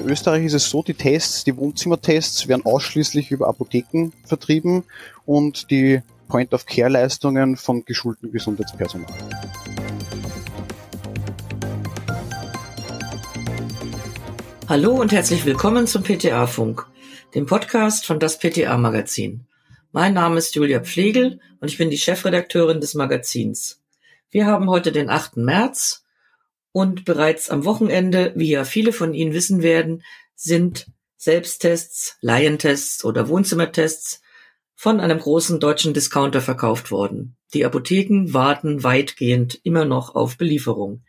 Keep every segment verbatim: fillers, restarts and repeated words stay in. In Österreich ist es so, die Tests, die Wohnzimmertests werden ausschließlich über Apotheken vertrieben und die Point-of-Care-Leistungen von geschultem Gesundheitspersonal. Hallo und herzlich willkommen zum P T A-Funk, dem Podcast von das P T A-Magazin. Mein Name ist Julia Pflegel und ich bin die Chefredakteurin des Magazins. Wir haben heute den achten März und bereits am Wochenende, wie ja viele von Ihnen wissen werden, sind Selbsttests, Laientests oder Wohnzimmertests von einem großen deutschen Discounter verkauft worden. Die Apotheken warten weitgehend immer noch auf Belieferung.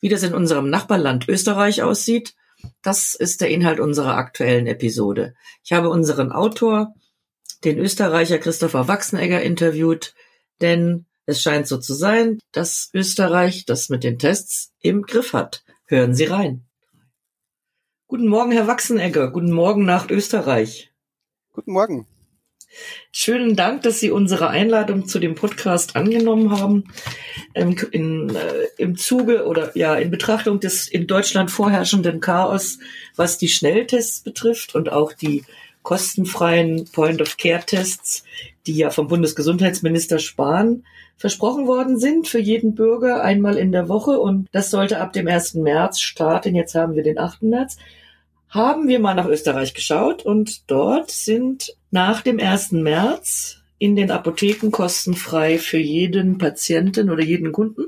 Wie das in unserem Nachbarland Österreich aussieht, das ist der Inhalt unserer aktuellen Episode. Ich habe unseren Autor, den Österreicher Christoph Waxenegger, interviewt, denn es scheint so zu sein, dass Österreich das mit den Tests im Griff hat. Hören Sie rein. Guten Morgen, Herr Waxenegger. Guten Morgen nach Österreich. Guten Morgen. Schönen Dank, dass Sie unsere Einladung zu dem Podcast angenommen haben. Ähm, in, äh, Im Zuge oder ja in Betrachtung des in Deutschland vorherrschenden Chaos, was die Schnelltests betrifft und auch die kostenfreien Point-of-Care-Tests, die ja vom Bundesgesundheitsminister Spahn versprochen worden sind für jeden Bürger einmal in der Woche. Und das sollte ab dem ersten März starten. Jetzt haben wir den achten März. Haben wir mal nach Österreich geschaut und dort sind nach dem ersten März in den Apotheken kostenfrei für jeden Patienten oder jeden Kunden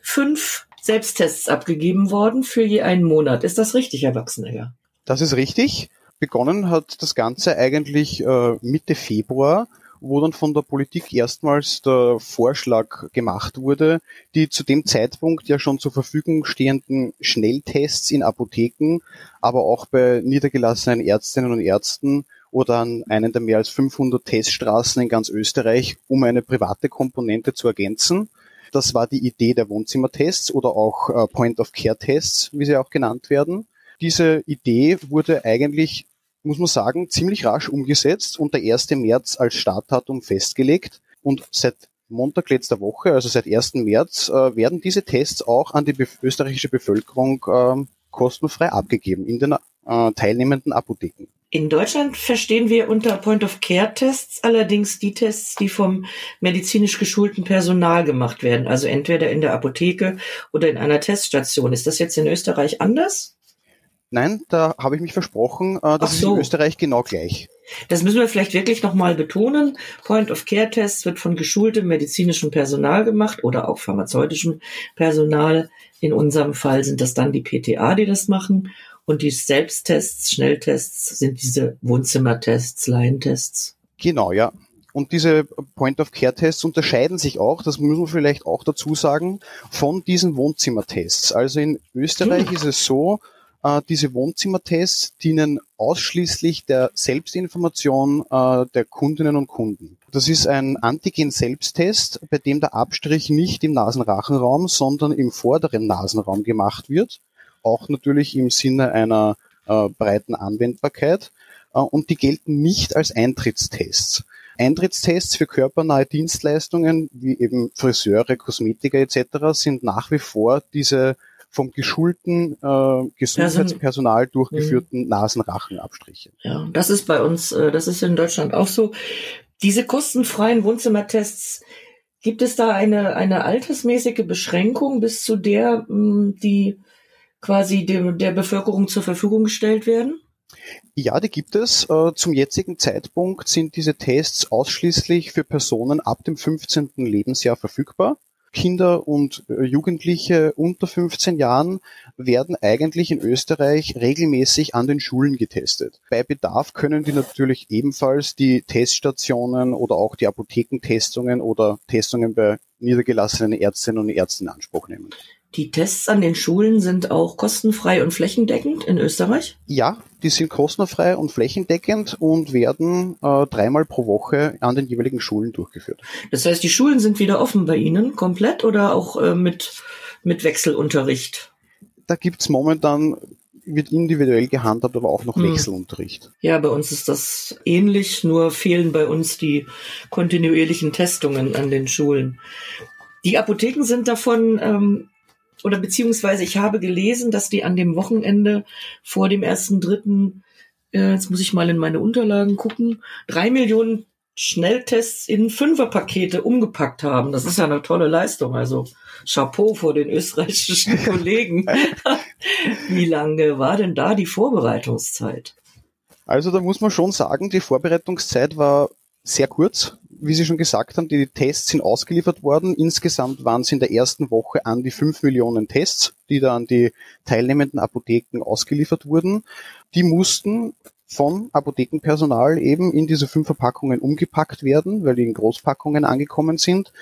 fünf Selbsttests abgegeben worden für je einen Monat. Ist das richtig, Herr Waxenegger? Das ist richtig. Begonnen hat das Ganze eigentlich äh, Mitte Februar, wo dann von der Politik erstmals der Vorschlag gemacht wurde, die zu dem Zeitpunkt ja schon zur Verfügung stehenden Schnelltests in Apotheken, aber auch bei niedergelassenen Ärztinnen und Ärzten oder an einen der mehr als fünfhundert Teststraßen in ganz Österreich, um eine private Komponente zu ergänzen. Das war die Idee der Wohnzimmertests oder auch äh, Point-of-Care-Tests, wie sie auch genannt werden. Diese Idee wurde eigentlich, muss man sagen, ziemlich rasch umgesetzt und der erste März als Startdatum festgelegt. Und seit Montag letzter Woche, also seit ersten März, äh, werden diese Tests auch an die be- österreichische Bevölkerung äh, kostenfrei abgegeben in den äh, teilnehmenden Apotheken. In Deutschland verstehen wir unter Point-of-Care-Tests allerdings die Tests, die vom medizinisch geschulten Personal gemacht werden, also entweder in der Apotheke oder in einer Teststation. Ist das jetzt in Österreich anders? Nein, da habe ich mich versprochen, das ist in Österreich genau gleich. Das müssen wir vielleicht wirklich nochmal betonen. Point-of-Care-Tests wird von geschultem medizinischem Personal gemacht oder auch pharmazeutischem Personal. In unserem Fall sind das dann die P T A, die das machen. Und die Selbsttests, Schnelltests sind diese Wohnzimmertests, Laientests. Genau, ja. Und diese Point-of-Care-Tests unterscheiden sich auch, das müssen wir vielleicht auch dazu sagen, von diesen Wohnzimmertests. Also in Österreich hm. ist es so, diese Wohnzimmertests dienen ausschließlich der Selbstinformation äh, der Kundinnen und Kunden. Das ist ein Antigen-Selbsttest, bei dem der Abstrich nicht im Nasenrachenraum, sondern im vorderen Nasenraum gemacht wird. Auch natürlich im Sinne einer äh, breiten Anwendbarkeit. Äh, und die gelten nicht als Eintrittstests. Eintrittstests für körpernahe Dienstleistungen, wie eben Friseure, Kosmetiker et cetera, sind nach wie vor diese vom geschulten äh, Gesundheitspersonal durchgeführten Nasenrachenabstriche. Ja, das ist bei uns, äh, das ist in Deutschland auch so. Diese kostenfreien Wohnzimmertests, gibt es da eine eine altersmäßige Beschränkung, bis zu der mh, die quasi dem, der Bevölkerung zur Verfügung gestellt werden? Ja, die gibt es. Zum jetzigen Zeitpunkt sind diese Tests ausschließlich für Personen ab dem fünfzehnten Lebensjahr verfügbar. Kinder und Jugendliche unter fünfzehn Jahren werden eigentlich in Österreich regelmäßig an den Schulen getestet. Bei Bedarf können die natürlich ebenfalls die Teststationen oder auch die Apothekentestungen oder Testungen bei niedergelassenen Ärztinnen und Ärzten in Anspruch nehmen. Die Tests an den Schulen sind auch kostenfrei und flächendeckend in Österreich? Ja, die sind kostenfrei und flächendeckend und werden äh, dreimal pro Woche an den jeweiligen Schulen durchgeführt. Das heißt, die Schulen sind wieder offen bei Ihnen komplett oder auch äh, mit, mit Wechselunterricht? Da gibt's momentan, wird individuell gehandhabt, aber auch noch hm. Wechselunterricht. Ja, bei uns ist das ähnlich, nur fehlen bei uns die kontinuierlichen Testungen an den Schulen. Die Apotheken sind davon Ähm, oder beziehungsweise ich habe gelesen, dass die an dem Wochenende vor dem ersten dritten, äh, jetzt muss ich mal in meine Unterlagen gucken, drei Millionen Schnelltests in Fünferpakete umgepackt haben. Das ist ja eine tolle Leistung. Also Chapeau vor den österreichischen Kollegen. Wie lange war denn da die Vorbereitungszeit? Also da muss man schon sagen, die Vorbereitungszeit war sehr kurz. Wie Sie schon gesagt haben, die Tests sind ausgeliefert worden. Insgesamt waren es in der ersten Woche an die fünf Millionen Tests, die da an die teilnehmenden Apotheken ausgeliefert wurden. Die mussten von Apothekenpersonal eben in diese fünf Verpackungen umgepackt werden, weil die in Großpackungen angekommen sind.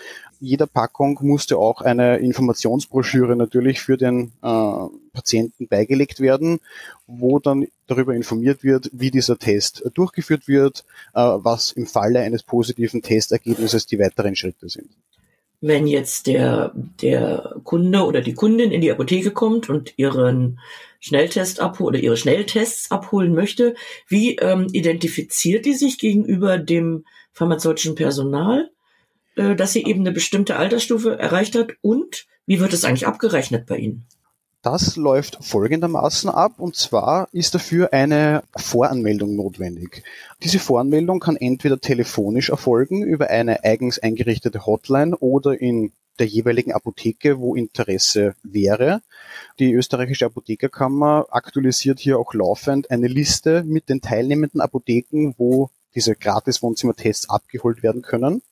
Jeder Packung musste auch eine Informationsbroschüre natürlich für den äh, Patienten beigelegt werden, wo dann darüber informiert wird, wie dieser Test äh, durchgeführt wird, äh, was im Falle eines positiven Testergebnisses die weiteren Schritte sind. Wenn jetzt der, der Kunde oder die Kundin in die Apotheke kommt und ihren Schnelltest abho- oder ihre Schnelltests abholen möchte, wie ähm, identifiziert die sich gegenüber dem pharmazeutischen Personal, äh, dass sie eben eine bestimmte Altersstufe erreicht hat, und wie wird das eigentlich abgerechnet bei Ihnen? Das läuft folgendermaßen ab, und zwar ist dafür eine Voranmeldung notwendig. Diese Voranmeldung kann entweder telefonisch erfolgen über eine eigens eingerichtete Hotline oder in der jeweiligen Apotheke, wo Interesse wäre. Die österreichische Apothekerkammer aktualisiert hier auch laufend eine Liste mit den teilnehmenden Apotheken, wo diese Gratis-Wohnzimmertests abgeholt werden können.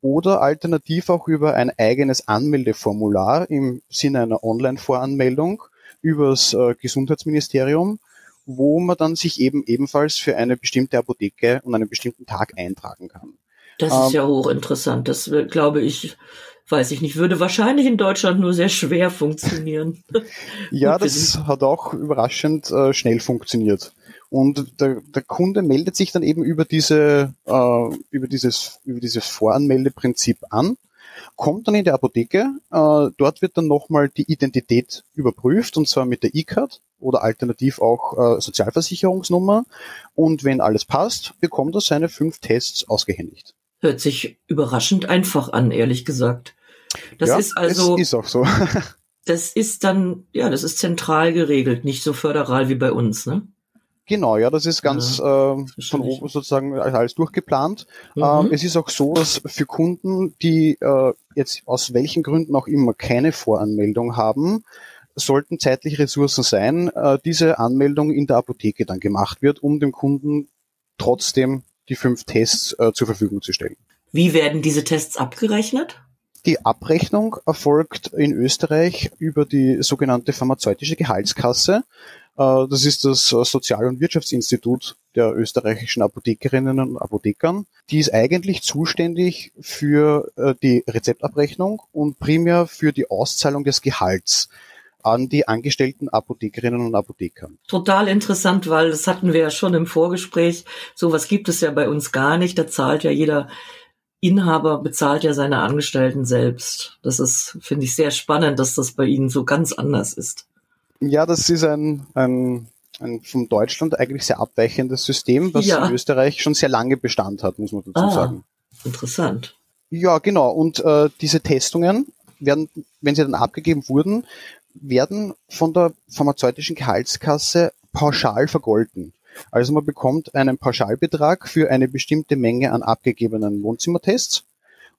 Oder alternativ auch über ein eigenes Anmeldeformular im Sinne einer Online-Voranmeldung übers äh, Gesundheitsministerium, wo man dann sich eben ebenfalls für eine bestimmte Apotheke und einen bestimmten Tag eintragen kann. Das ähm, ist ja hochinteressant. Das glaube ich, weiß ich nicht, würde wahrscheinlich in Deutschland nur sehr schwer funktionieren. Ja, das hat auch überraschend äh, schnell funktioniert. Und der, der Kunde meldet sich dann eben über diese äh, über dieses über dieses Voranmeldeprinzip an, kommt dann in die Apotheke, äh, dort wird dann nochmal die Identität überprüft, und zwar mit der I-Card oder alternativ auch äh, Sozialversicherungsnummer, und wenn alles passt, bekommt er seine fünf Tests ausgehändigt. Hört sich überraschend einfach an, ehrlich gesagt. Das ja, ist also es ist auch so. Das ist dann ja, das ist zentral geregelt, nicht so föderal wie bei uns, ne? Genau, ja, das ist ganz ja, äh, von oben sozusagen alles durchgeplant. Mhm. Ähm, es ist auch so, dass für Kunden, die äh, jetzt aus welchen Gründen auch immer keine Voranmeldung haben, sollten zeitlich Ressourcen sein, äh, diese Anmeldung in der Apotheke dann gemacht wird, um dem Kunden trotzdem die fünf Tests äh, zur Verfügung zu stellen. Wie werden diese Tests abgerechnet? Die Abrechnung erfolgt in Österreich über die sogenannte pharmazeutische Gehaltskasse. Das ist das Sozial- und Wirtschaftsinstitut der österreichischen Apothekerinnen und Apothekern. Die ist eigentlich zuständig für die Rezeptabrechnung und primär für die Auszahlung des Gehalts an die angestellten Apothekerinnen und Apotheker. Total interessant, weil das hatten wir ja schon im Vorgespräch. Sowas gibt es ja bei uns gar nicht. Da zahlt ja jeder Inhaber, bezahlt ja seine Angestellten selbst. Das ist, finde ich, sehr spannend, dass das bei Ihnen so ganz anders ist. Ja, das ist ein, ein, ein vom Deutschland eigentlich sehr abweichendes System, was ja in Österreich schon sehr lange Bestand hat, muss man dazu ah, sagen. Interessant. Ja, genau. Und äh, diese Testungen werden, wenn sie dann abgegeben wurden, werden von der pharmazeutischen Gehaltskasse pauschal vergolten. Also man bekommt einen Pauschalbetrag für eine bestimmte Menge an abgegebenen Wohnzimmertests,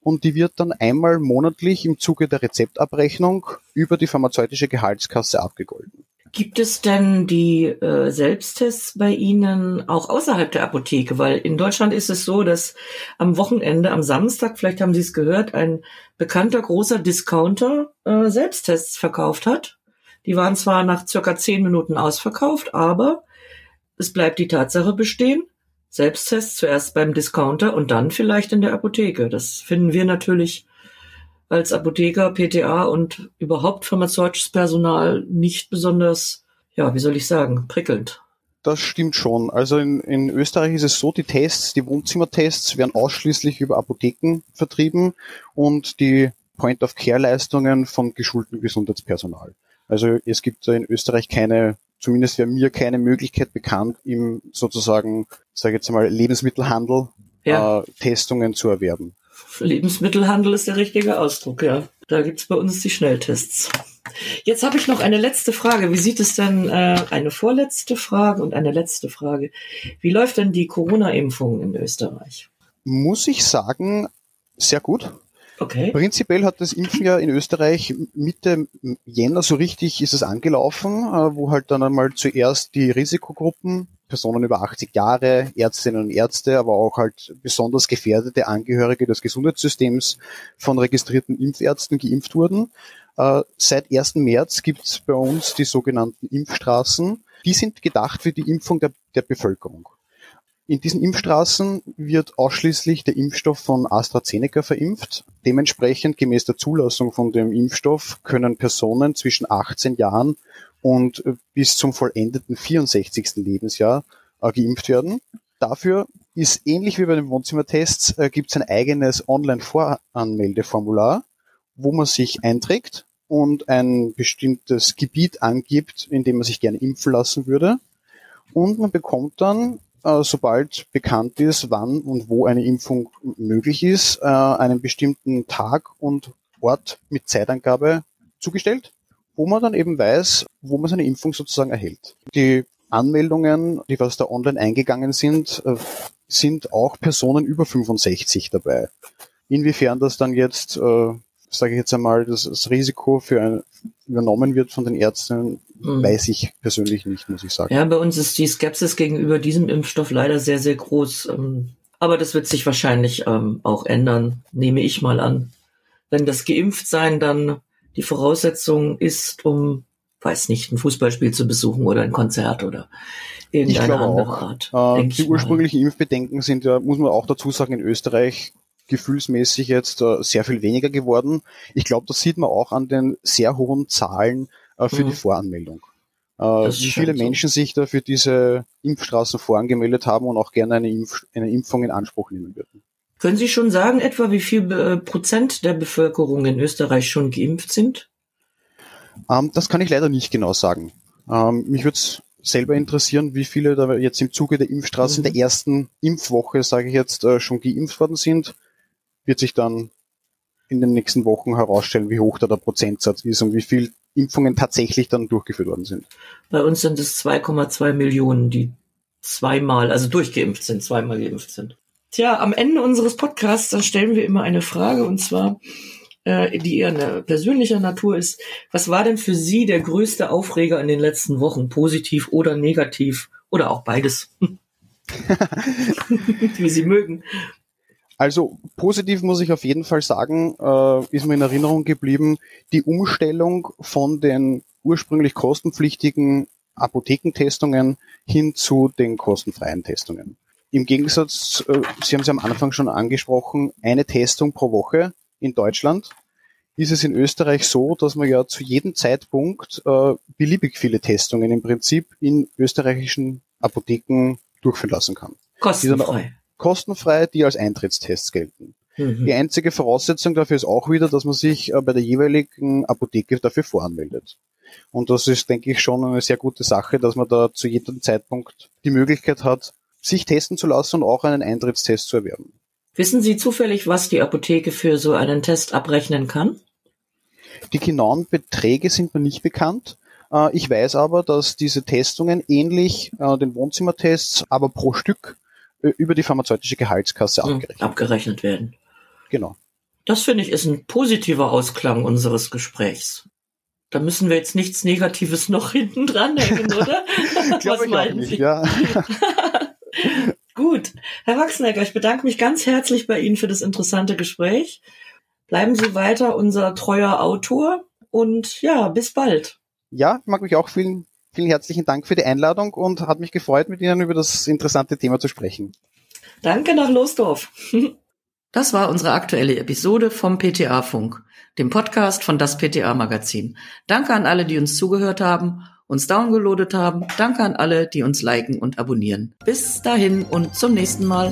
und die wird dann einmal monatlich im Zuge der Rezeptabrechnung über die pharmazeutische Gehaltskasse abgegolten. Gibt es denn die äh, Selbsttests bei Ihnen auch außerhalb der Apotheke? Weil in Deutschland ist es so, dass am Wochenende, am Samstag, vielleicht haben Sie es gehört, ein bekannter großer Discounter äh, Selbsttests verkauft hat. Die waren zwar nach circa zehn Minuten ausverkauft, aber es bleibt die Tatsache bestehen, Selbsttest zuerst beim Discounter und dann vielleicht in der Apotheke. Das finden wir natürlich als Apotheker, P T A und überhaupt pharmazeutisches Personal nicht besonders, ja, wie soll ich sagen, prickelnd. Das stimmt schon. Also in, in Österreich ist es so, die Tests, die Wohnzimmertests werden ausschließlich über Apotheken vertrieben und die Point-of-Care-Leistungen von geschultem Gesundheitspersonal. Also es gibt in Österreich keine, zumindest wäre mir keine Möglichkeit bekannt, im sozusagen, sage ich jetzt mal, Lebensmittelhandel ja. äh, Testungen zu erwerben. Lebensmittelhandel ist der richtige Ausdruck, ja. Da gibt's bei uns die Schnelltests. Jetzt habe ich noch eine letzte Frage. Wie sieht es denn, äh, eine vorletzte Frage und eine letzte Frage. Wie läuft denn die Corona-Impfung in Österreich? Muss ich sagen, sehr gut. Okay. Prinzipiell hat das Impfen ja in Österreich Mitte Jänner so richtig ist es angelaufen, wo halt dann einmal zuerst die Risikogruppen, Personen über achtzig Jahre, Ärztinnen und Ärzte, aber auch halt besonders gefährdete Angehörige des Gesundheitssystems von registrierten Impfärzten geimpft wurden. Seit ersten März gibt es bei uns die sogenannten Impfstraßen. Die sind gedacht für die Impfung der, der Bevölkerung. In diesen Impfstraßen wird ausschließlich der Impfstoff von AstraZeneca verimpft. Dementsprechend gemäß der Zulassung von dem Impfstoff können Personen zwischen achtzehn Jahren und bis zum vollendeten vierundsechzigsten Lebensjahr geimpft werden. Dafür ist ähnlich wie bei den Wohnzimmertests, gibt es ein eigenes Online-Voranmeldeformular, wo man sich einträgt und ein bestimmtes Gebiet angibt, in dem man sich gerne impfen lassen würde. Und man bekommt dann, sobald bekannt ist, wann und wo eine Impfung möglich ist, einen bestimmten Tag und Ort mit Zeitangabe zugestellt, wo man dann eben weiß, wo man seine Impfung sozusagen erhält. Die Anmeldungen, die was da online eingegangen sind, sind auch Personen über fünfundsechzig dabei. Inwiefern das dann jetzt, sage ich jetzt einmal, dass das Risiko für ein, übernommen wird von den Ärzten, mhm. weiß ich persönlich nicht, muss ich sagen. Ja, bei uns ist die Skepsis gegenüber diesem Impfstoff leider sehr, sehr groß. Aber das wird sich wahrscheinlich auch ändern, nehme ich mal an. Wenn das Geimpftsein dann die Voraussetzung ist, um, weiß nicht, ein Fußballspiel zu besuchen oder ein Konzert oder irgendeine andere Art. Äh, die ursprünglichen Impfbedenken sind ja, muss man auch dazu sagen, in Österreich gefühlsmäßig jetzt äh, sehr viel weniger geworden. Ich glaube, das sieht man auch an den sehr hohen Zahlen äh, für mhm. die Voranmeldung. Äh, wie viele Menschen so. sich da für diese Impfstraßen vorangemeldet haben und auch gerne eine, Impf- eine Impfung in Anspruch nehmen würden. Können Sie schon sagen, etwa wie viel äh, Prozent der Bevölkerung in Österreich schon geimpft sind? Ähm, das kann ich leider nicht genau sagen. Ähm, mich würde es selber interessieren, wie viele da jetzt im Zuge der Impfstraßen mhm. der ersten Impfwoche, sage ich jetzt, äh, schon geimpft worden sind. Wird sich dann in den nächsten Wochen herausstellen, wie hoch da der Prozentsatz ist und wie viel Impfungen tatsächlich dann durchgeführt worden sind. Bei uns sind es zwei Komma zwei Millionen, die zweimal, also durchgeimpft sind, zweimal geimpft sind. Tja, am Ende unseres Podcasts, da stellen wir immer eine Frage, und zwar, äh, die eher persönlicher Natur ist. Was war denn für Sie der größte Aufreger in den letzten Wochen? Positiv oder negativ? Oder auch beides? Wie Sie mögen. Also positiv muss ich auf jeden Fall sagen, äh, ist mir in Erinnerung geblieben, die Umstellung von den ursprünglich kostenpflichtigen Apothekentestungen hin zu den kostenfreien Testungen. Im Gegensatz, äh, Sie haben es am Anfang schon angesprochen, eine Testung pro Woche in Deutschland, ist es in Österreich so, dass man ja zu jedem Zeitpunkt äh, beliebig viele Testungen im Prinzip in österreichischen Apotheken durchführen lassen kann. Kostenfrei. kostenfrei, die als Eintrittstests gelten. Mhm. Die einzige Voraussetzung dafür ist auch wieder, dass man sich bei der jeweiligen Apotheke dafür voranmeldet. Und das ist, denke ich, schon eine sehr gute Sache, dass man da zu jedem Zeitpunkt die Möglichkeit hat, sich testen zu lassen und auch einen Eintrittstest zu erwerben. Wissen Sie zufällig, was die Apotheke für so einen Test abrechnen kann? Die genauen Beträge sind mir nicht bekannt. Ich weiß aber, dass diese Testungen ähnlich den Wohnzimmertests, aber pro Stück über die pharmazeutische Gehaltskasse abgerechnet. abgerechnet werden. Genau. Das, finde ich, ist ein positiver Ausklang unseres Gesprächs. Da müssen wir jetzt nichts Negatives noch hinten dran hängen, oder? Was meinen Sie? Ja. Gut. Herr Waxenegger, ich bedanke mich ganz herzlich bei Ihnen für das interessante Gespräch. Bleiben Sie weiter unser treuer Autor und ja, bis bald. Ja, ich mag mich auch vielen Vielen herzlichen Dank für die Einladung und hat mich gefreut, mit Ihnen über das interessante Thema zu sprechen. Danke nach Loosdorf. Das war unsere aktuelle Episode vom P T A-Funk, dem Podcast von das P T A-Magazin. Danke an alle, die uns zugehört haben, uns downgeloadet haben. Danke an alle, die uns liken und abonnieren. Bis dahin und zum nächsten Mal.